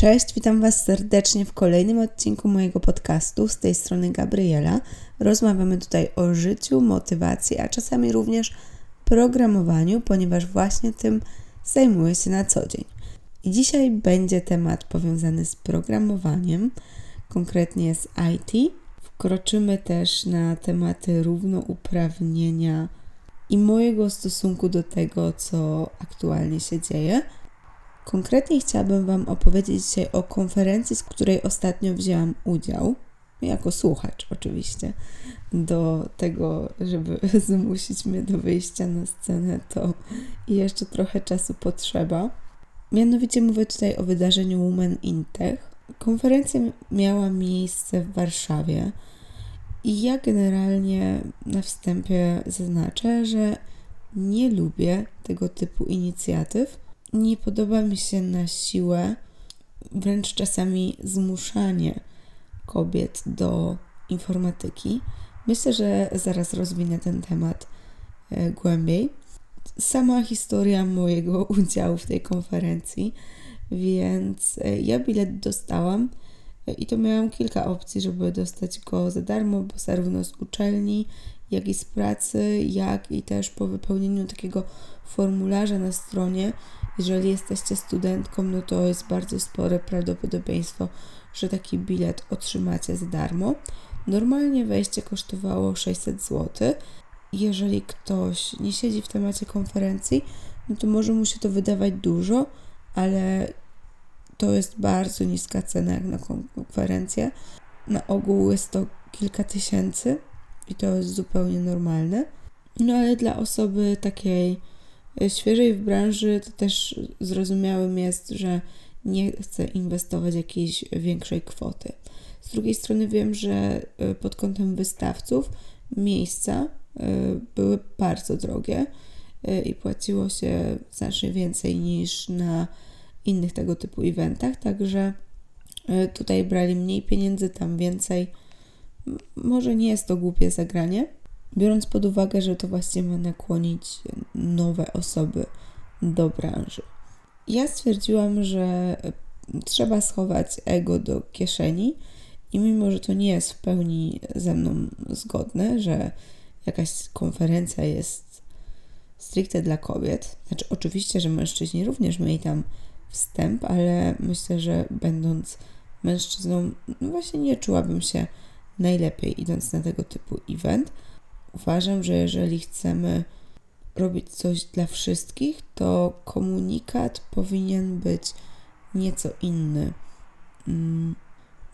Cześć, witam Was serdecznie w kolejnym odcinku mojego podcastu. Z tej strony Gabriela. Rozmawiamy tutaj o życiu, motywacji, a czasami również programowaniu, ponieważ właśnie tym zajmuję się na co dzień. I dzisiaj będzie temat powiązany z programowaniem, konkretnie z IT. Wkroczymy też na tematy równouprawnienia i mojego stosunku do tego, co aktualnie się dzieje. Konkretnie chciałabym Wam opowiedzieć dzisiaj o konferencji, z której ostatnio wzięłam udział, jako słuchacz oczywiście, do tego, żeby zmusić mnie do wyjścia na scenę, to jeszcze trochę czasu potrzeba. Mianowicie mówię tutaj o wydarzeniu Women in Tech. Konferencja miała miejsce w Warszawie i ja generalnie na wstępie zaznaczę, że nie lubię tego typu inicjatyw. Nie podoba mi się na siłę, wręcz czasami zmuszanie kobiet do informatyki. Myślę, że zaraz rozwinę ten temat głębiej. Sama historia mojego udziału w tej konferencji, więc ja bilet dostałam i to miałam kilka opcji, żeby dostać go za darmo, bo zarówno z uczelni, jak i z pracy, jak i też po wypełnieniu takiego formularza na stronie. Jeżeli jesteście studentką, no to jest bardzo spore prawdopodobieństwo, że taki bilet otrzymacie za darmo. Normalnie wejście kosztowało 600 zł. Jeżeli ktoś nie siedzi w temacie konferencji, no to może mu się to wydawać dużo, ale to jest bardzo niska cena jak na konferencję. Na ogół jest to kilka tysięcy i to jest zupełnie normalne. No ale dla osoby takiej świeżej w branży to też zrozumiałym jest, że nie chcę inwestować jakiejś większej kwoty. Z drugiej strony wiem, że pod kątem wystawców miejsca były bardzo drogie i płaciło się znacznie więcej niż na innych tego typu eventach, także tutaj brali mniej pieniędzy, tam więcej. Może nie jest to głupie zagranie, biorąc pod uwagę, że to właśnie ma nakłonić nowe osoby do branży. Ja stwierdziłam, że trzeba schować ego do kieszeni i mimo, że to nie jest w pełni ze mną zgodne, że jakaś konferencja jest stricte dla kobiet, znaczy oczywiście, że mężczyźni również mieli tam wstęp, ale myślę, że będąc mężczyzną, no właśnie nie czułabym się najlepiej idąc na tego typu event. Uważam, że jeżeli chcemy robić coś dla wszystkich, to komunikat powinien być nieco inny.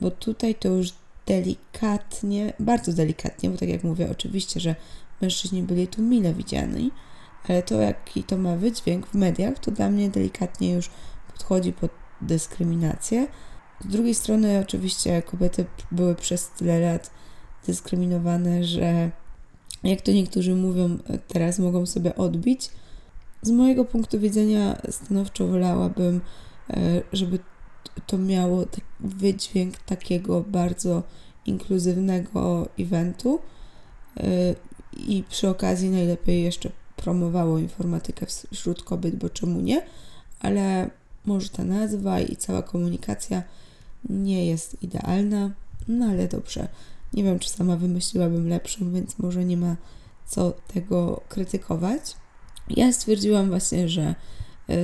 Bo tutaj to już delikatnie, bardzo delikatnie, bo tak jak mówię, oczywiście, że mężczyźni byli tu mile widziani, ale to jaki to ma wydźwięk w mediach, to dla mnie delikatnie już podchodzi pod dyskryminację. Z drugiej strony oczywiście kobiety były przez tyle lat dyskryminowane, że jak to niektórzy mówią, teraz mogą sobie odbić. Z mojego punktu widzenia stanowczo wolałabym, żeby to miało wydźwięk takiego bardzo inkluzywnego eventu i przy okazji najlepiej jeszcze promowało informatykę wśród kobiet, bo czemu nie, ale może ta nazwa i cała komunikacja nie jest idealna, no ale dobrze. Nie wiem, czy sama wymyśliłabym lepszą, więc może nie ma co tego krytykować. Ja stwierdziłam właśnie, że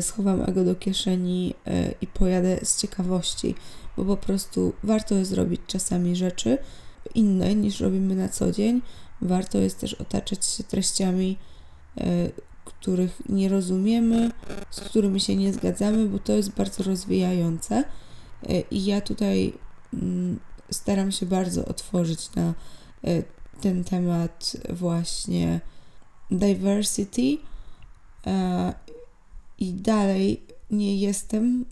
schowam ego do kieszeni i pojadę z ciekawości, bo po prostu warto jest robić czasami rzeczy inne niż robimy na co dzień. Warto jest też otaczać się treściami, których nie rozumiemy, z którymi się nie zgadzamy, bo to jest bardzo rozwijające. I ja tutaj staram się bardzo otworzyć na ten temat właśnie diversity i dalej nie jestem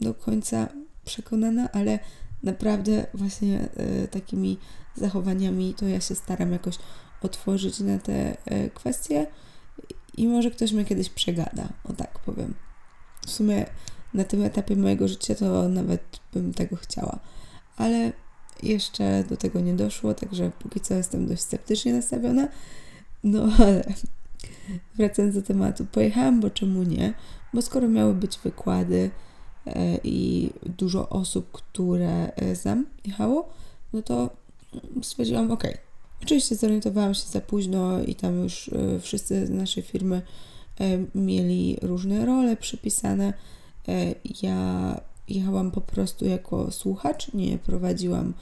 do końca przekonana, ale naprawdę właśnie takimi zachowaniami to ja się staram jakoś otworzyć na te kwestie i może ktoś mnie kiedyś przegada, o tak powiem. W sumie na tym etapie mojego życia to nawet bym tego chciała, ale jeszcze do tego nie doszło, także póki co jestem dość sceptycznie nastawiona. No ale wracając do tematu, pojechałam, bo czemu nie? Bo skoro miały być wykłady, i dużo osób, które znam, jechało, no to stwierdziłam okej. Oczywiście zorientowałam się za późno i tam już wszyscy z naszej firmy mieli różne role przypisane. Ja jechałam po prostu jako słuchacz, nie prowadziłam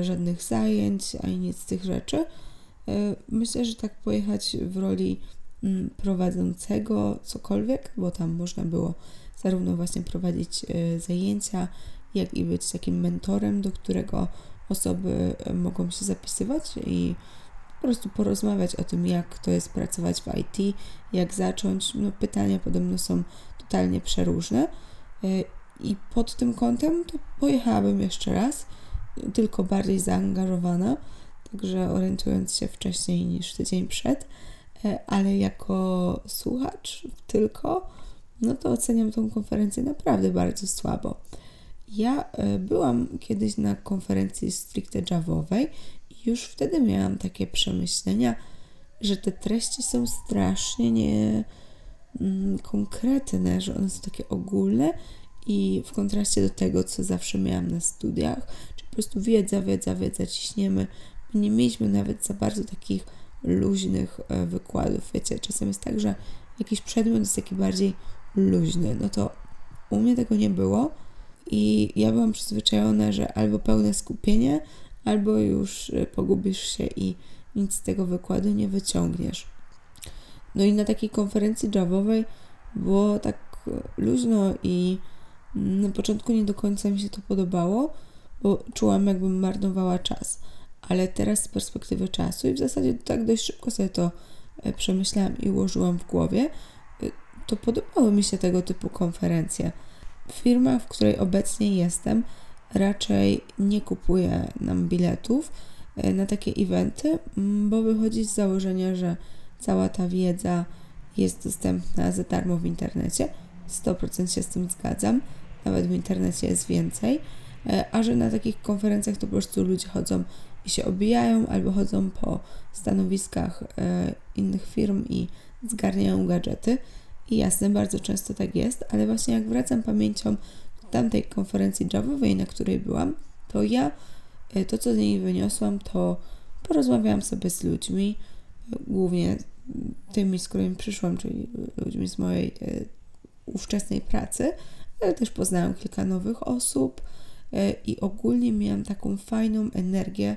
żadnych zajęć ani nic z tych rzeczy. Myślę, że tak pojechać w roli prowadzącego cokolwiek, bo tam można było zarówno właśnie prowadzić zajęcia, jak i być takim mentorem, do którego osoby mogą się zapisywać i po prostu porozmawiać o tym, jak to jest pracować w IT, jak zacząć. No, pytania podobno są totalnie przeróżne i pod tym kątem to pojechałabym jeszcze raz, tylko bardziej zaangażowana, także orientując się wcześniej niż tydzień przed, ale jako słuchacz tylko, no to oceniam tą konferencję naprawdę bardzo słabo. Ja byłam kiedyś na konferencji stricte javowej i już wtedy miałam takie przemyślenia, że te treści są strasznie niekonkretne, że one są takie ogólne i w kontraście do tego, co zawsze miałam na studiach, czy po prostu wiedza, ciśniemy. My nie mieliśmy nawet za bardzo takich luźnych wykładów. Wiecie, czasem jest tak, że jakiś przedmiot jest taki bardziej luźny. No to u mnie tego nie było i ja byłam przyzwyczajona, że albo pełne skupienie, albo już pogubisz się i nic z tego wykładu nie wyciągniesz. No i na takiej konferencji javowej było tak luźno i na początku nie do końca mi się to podobało, bo czułam, jakbym marnowała czas. Ale teraz z perspektywy czasu i w zasadzie tak dość szybko sobie to przemyślałam i ułożyłam w głowie, to podobały mi się tego typu konferencje. Firma, w której obecnie jestem, raczej nie kupuje nam biletów na takie eventy, bo wychodzi z założenia, że cała ta wiedza jest dostępna za darmo w internecie. 100% się z tym zgadzam. Nawet w internecie jest więcej. A że na takich konferencjach to po prostu ludzie chodzą i się obijają, albo chodzą po stanowiskach innych firm i zgarniają gadżety. I jasne, bardzo często tak jest, ale właśnie jak wracam pamięcią do tamtej konferencji javowej, na której byłam, to ja to, co z niej wyniosłam, to porozmawiałam sobie z ludźmi, głównie tymi, z którymi przyszłam, czyli ludźmi z mojej ówczesnej pracy, ale też poznałam kilka nowych osób i ogólnie miałam taką fajną energię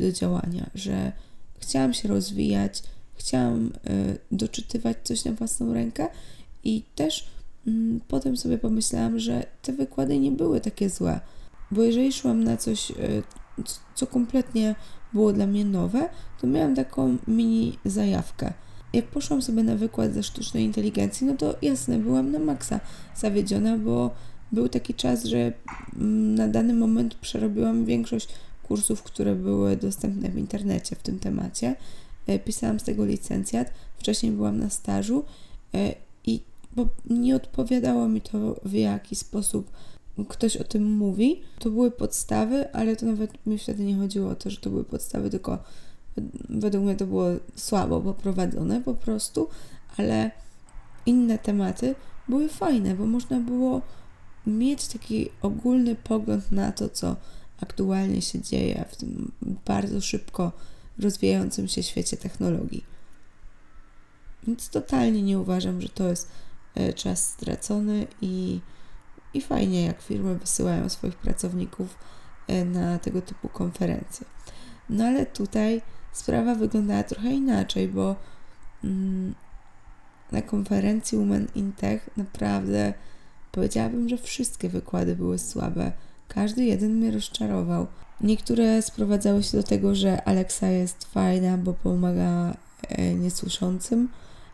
do działania, że chciałam się rozwijać, chciałam doczytywać coś na własną rękę i też potem sobie pomyślałam, że te wykłady nie były takie złe, bo jeżeli szłam na coś, co kompletnie było dla mnie nowe, to miałam taką mini zajawkę. Jak poszłam sobie na wykład ze sztucznej inteligencji, no to jasne, byłam na maksa zawiedziona, bo był taki czas, że na dany moment przerobiłam większość kursów, które były dostępne w internecie w tym temacie. Pisałam z tego licencjat, wcześniej byłam na stażu i nie odpowiadało mi to, w jaki sposób ktoś o tym mówi. To były podstawy, ale to nawet mi wtedy nie chodziło o to, że to były podstawy, tylko według mnie to było słabo poprowadzone po prostu, ale inne tematy były fajne, bo można było mieć taki ogólny pogląd na to, co aktualnie się dzieje w tym bardzo szybko rozwijającym się świecie technologii. Więc totalnie nie uważam, że to jest czas stracony i fajnie, jak firmy wysyłają swoich pracowników na tego typu konferencje. No ale tutaj sprawa wyglądała trochę inaczej, bo na konferencji Women in Tech naprawdę powiedziałabym, że wszystkie wykłady były słabe. Każdy jeden mnie rozczarował. Niektóre sprowadzały się do tego, że Alexa jest fajna, bo pomaga niesłyszącym,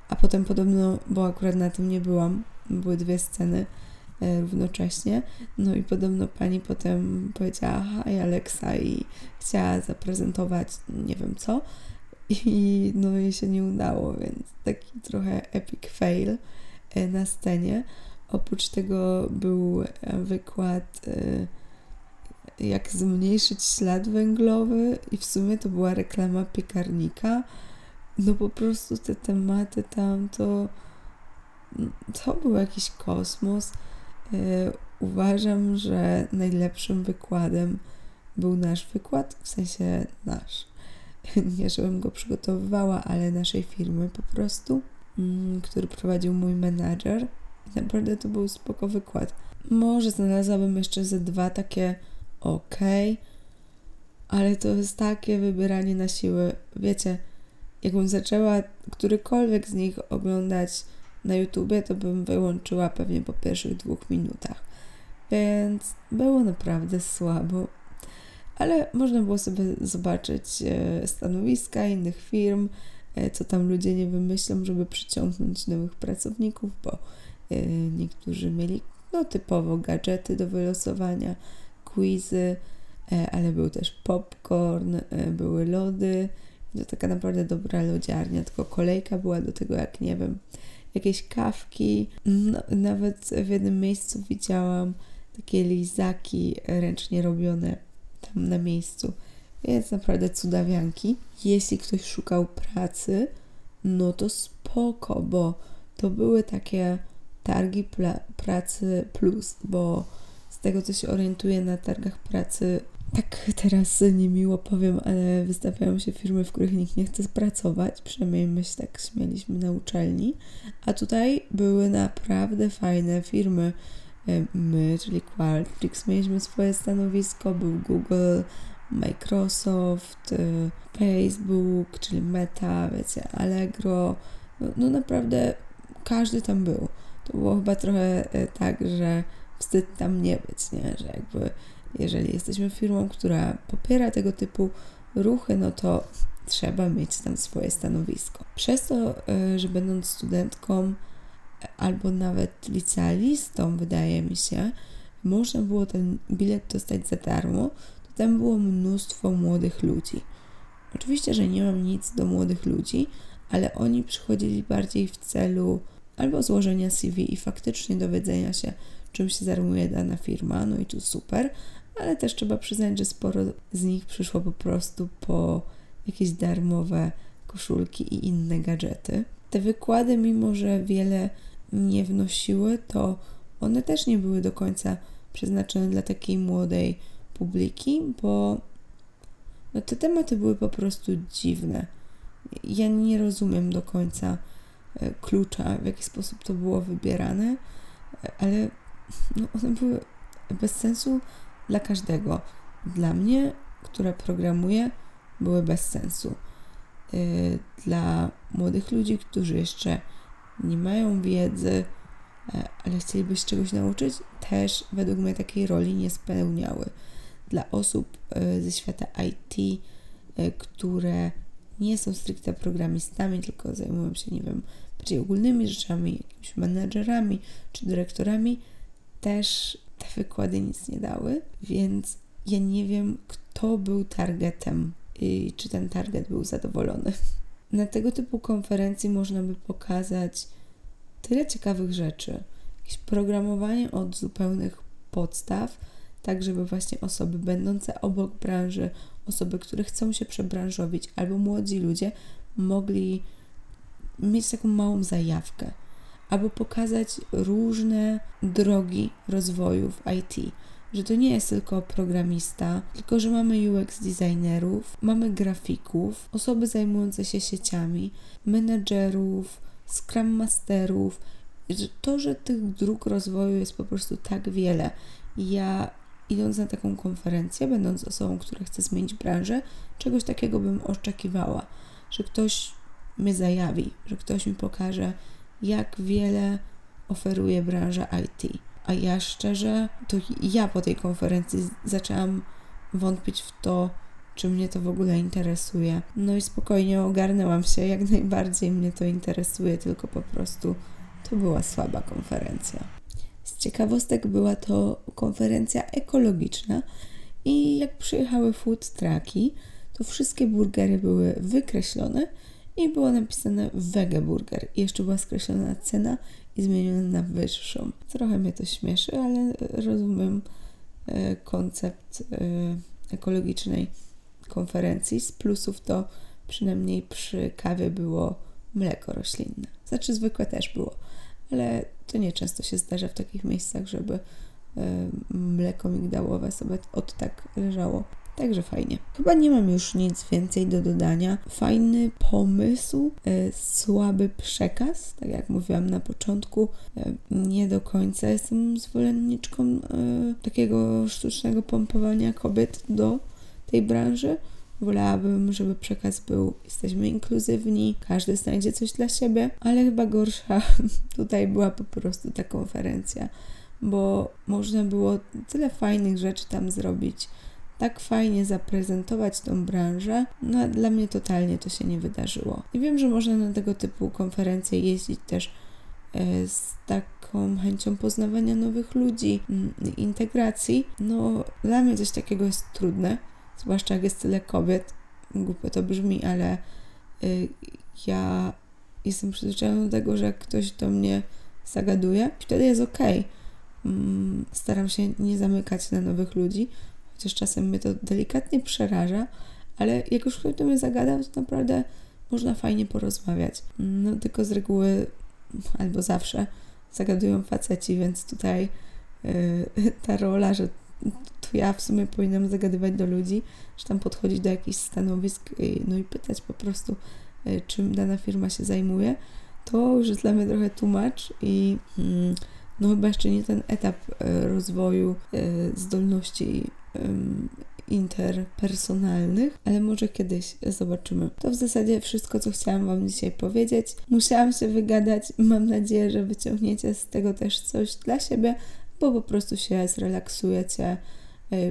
a potem podobno, bo akurat na tym nie byłam, były dwie sceny równocześnie, no i podobno pani potem powiedziała hi Alexa i chciała zaprezentować nie wiem co i no jej się nie udało, więc taki trochę epic fail na scenie. Oprócz tego był wykład jak zmniejszyć ślad węglowy i w sumie to była reklama piekarnika. No po prostu te tematy tam to był jakiś kosmos. uważam, że najlepszym wykładem był nasz wykład, w sensie nasz. Nie, żebym go przygotowywała, ale naszej firmy po prostu, który prowadził mój menadżer. I naprawdę to był spoko wykład. Może znalazłabym jeszcze ze dwa takie ale to jest takie wybieranie na siłę. Wiecie, jakbym zaczęła którykolwiek z nich oglądać na YouTubie, to bym wyłączyła pewnie po pierwszych 2 minutach. Więc było naprawdę słabo. Ale można było sobie zobaczyć stanowiska innych firm, co tam ludzie nie wymyślą, żeby przyciągnąć nowych pracowników, bo niektórzy mieli typowo gadżety do wylosowania, quizy, ale był też popcorn, były lody. To taka naprawdę dobra lodziarnia, tylko kolejka była do tego, jak nie wiem, jakieś kawki. Nawet w jednym miejscu widziałam takie lizaki ręcznie robione tam na miejscu. Więc naprawdę cudawianki. Jeśli ktoś szukał pracy, to spoko, bo to były takie targi pracy plus, bo z tego, co się orientuję na targach pracy, tak teraz niemiło powiem, ale wystawiają się firmy, w których nikt nie chce pracować, przynajmniej my się tak śmieliśmy na uczelni, a tutaj były naprawdę fajne firmy. My, czyli Qualtrics, mieliśmy swoje stanowisko, był Google, Microsoft, Facebook, czyli Meta, wiecie, Allegro, naprawdę każdy tam był. To było chyba trochę tak, że wstyd tam nie być, nie? Że jakby jeżeli jesteśmy firmą, która popiera tego typu ruchy, to trzeba mieć tam swoje stanowisko. Przez to, że będąc studentką albo nawet licealistą, wydaje mi się, można było ten bilet dostać za darmo, to tam było mnóstwo młodych ludzi. Oczywiście, że nie mam nic do młodych ludzi, ale oni przychodzili bardziej w celu albo złożenia CV i faktycznie dowiedzenia się, czym się zajmuje dana firma, i tu super, ale też trzeba przyznać, że sporo z nich przyszło po prostu po jakieś darmowe koszulki i inne gadżety. Te wykłady, mimo że wiele nie wnosiły, to one też nie były do końca przeznaczone dla takiej młodej publiki, bo te tematy były po prostu dziwne. Ja nie rozumiem do końca klucza, w jaki sposób to było wybierane, ale one były bez sensu dla każdego. Dla mnie, która programuje, były bez sensu. Dla młodych ludzi, którzy jeszcze nie mają wiedzy, ale chcieliby się czegoś nauczyć, też według mnie takiej roli nie spełniały. Dla osób ze świata IT, które nie są stricte programistami, tylko zajmują się, nie wiem, bardziej ogólnymi rzeczami, jakimiś menedżerami czy dyrektorami, też te wykłady nic nie dały, więc ja nie wiem, kto był targetem i czy ten target był zadowolony. Na tego typu konferencji można by pokazać tyle ciekawych rzeczy. Jakieś programowanie od zupełnych podstaw, tak żeby właśnie osoby będące obok branży, osoby, które chcą się przebranżowić, albo młodzi ludzie mogli mieć taką małą zajawkę, albo pokazać różne drogi rozwoju w IT, że to nie jest tylko programista, tylko że mamy UX designerów, mamy grafików, osoby zajmujące się sieciami, menedżerów, scrum masterów, że tych dróg rozwoju jest po prostu tak wiele. Ja idąc na taką konferencję, będąc osobą, która chce zmienić branżę, czegoś takiego bym oczekiwała, że ktoś mnie zajawi, że ktoś mi pokaże, jak wiele oferuje branża IT. A ja szczerze, to ja po tej konferencji zaczęłam wątpić w to, czy mnie to w ogóle interesuje. I spokojnie ogarnęłam się, jak najbardziej mnie to interesuje, tylko po prostu to była słaba konferencja. Z ciekawostek była to konferencja ekologiczna i jak przyjechały food trucki, to wszystkie burgery były wykreślone i było napisane wegeburger. I jeszcze była skreślona cena i zmieniona na wyższą. Trochę mnie to śmieszy, ale rozumiem koncept ekologicznej konferencji. Z plusów to przynajmniej przy kawie było mleko roślinne. Zwykłe też było, ale to nieczęsto się zdarza w takich miejscach, żeby mleko migdałowe sobie od tak leżało. Także fajnie. Chyba nie mam już nic więcej do dodania. Fajny pomysł, słaby przekaz, tak jak mówiłam na początku, nie do końca jestem zwolenniczką takiego sztucznego pompowania kobiet do tej branży. Wolałabym, żeby przekaz był: jesteśmy inkluzywni, każdy znajdzie coś dla siebie, ale chyba gorsza tutaj była po prostu ta konferencja, bo można było tyle fajnych rzeczy tam zrobić, tak fajnie zaprezentować tą branżę, no dla mnie totalnie to się nie wydarzyło. I wiem, że można na tego typu konferencje jeździć też z taką chęcią poznawania nowych ludzi, integracji. No dla mnie coś takiego jest trudne, zwłaszcza jak jest tyle kobiet. Głupio to brzmi, ale ja jestem przyzwyczajona do tego, że jak ktoś do mnie zagaduje, wtedy jest okej. Staram się nie zamykać na nowych ludzi, chociaż czasem mnie to delikatnie przeraża, ale jak już ktoś do mnie zagadał, to naprawdę można fajnie porozmawiać. No tylko z reguły, albo zawsze, zagadują faceci, więc tutaj ta rola, że to ja w sumie powinnam zagadywać do ludzi, czy tam podchodzić do jakichś stanowisk, no i pytać po prostu, czym dana firma się zajmuje, to już jest dla mnie trochę tłumacz i no chyba jeszcze nie ten etap rozwoju zdolności interpersonalnych, ale może kiedyś zobaczymy. To w zasadzie wszystko, co chciałam Wam dzisiaj powiedzieć. Musiałam się wygadać, mam nadzieję, że wyciągniecie z tego też coś dla siebie, bo po prostu się zrelaksujecie,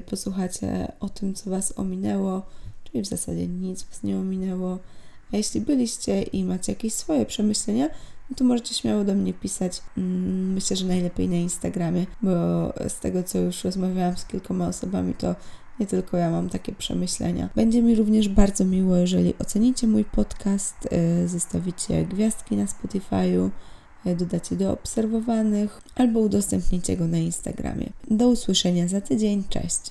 posłuchacie o tym, co Was ominęło, czyli w zasadzie nic Was nie ominęło. A jeśli byliście i macie jakieś swoje przemyślenia, no to możecie śmiało do mnie pisać. Myślę, że najlepiej na Instagramie, bo z tego, co już rozmawiałam z kilkoma osobami, to nie tylko ja mam takie przemyślenia. Będzie mi również bardzo miło, jeżeli ocenicie mój podcast, zostawicie gwiazdki na Spotify'u, dodacie do obserwowanych albo udostępnicie go na Instagramie. Do usłyszenia za tydzień. Cześć!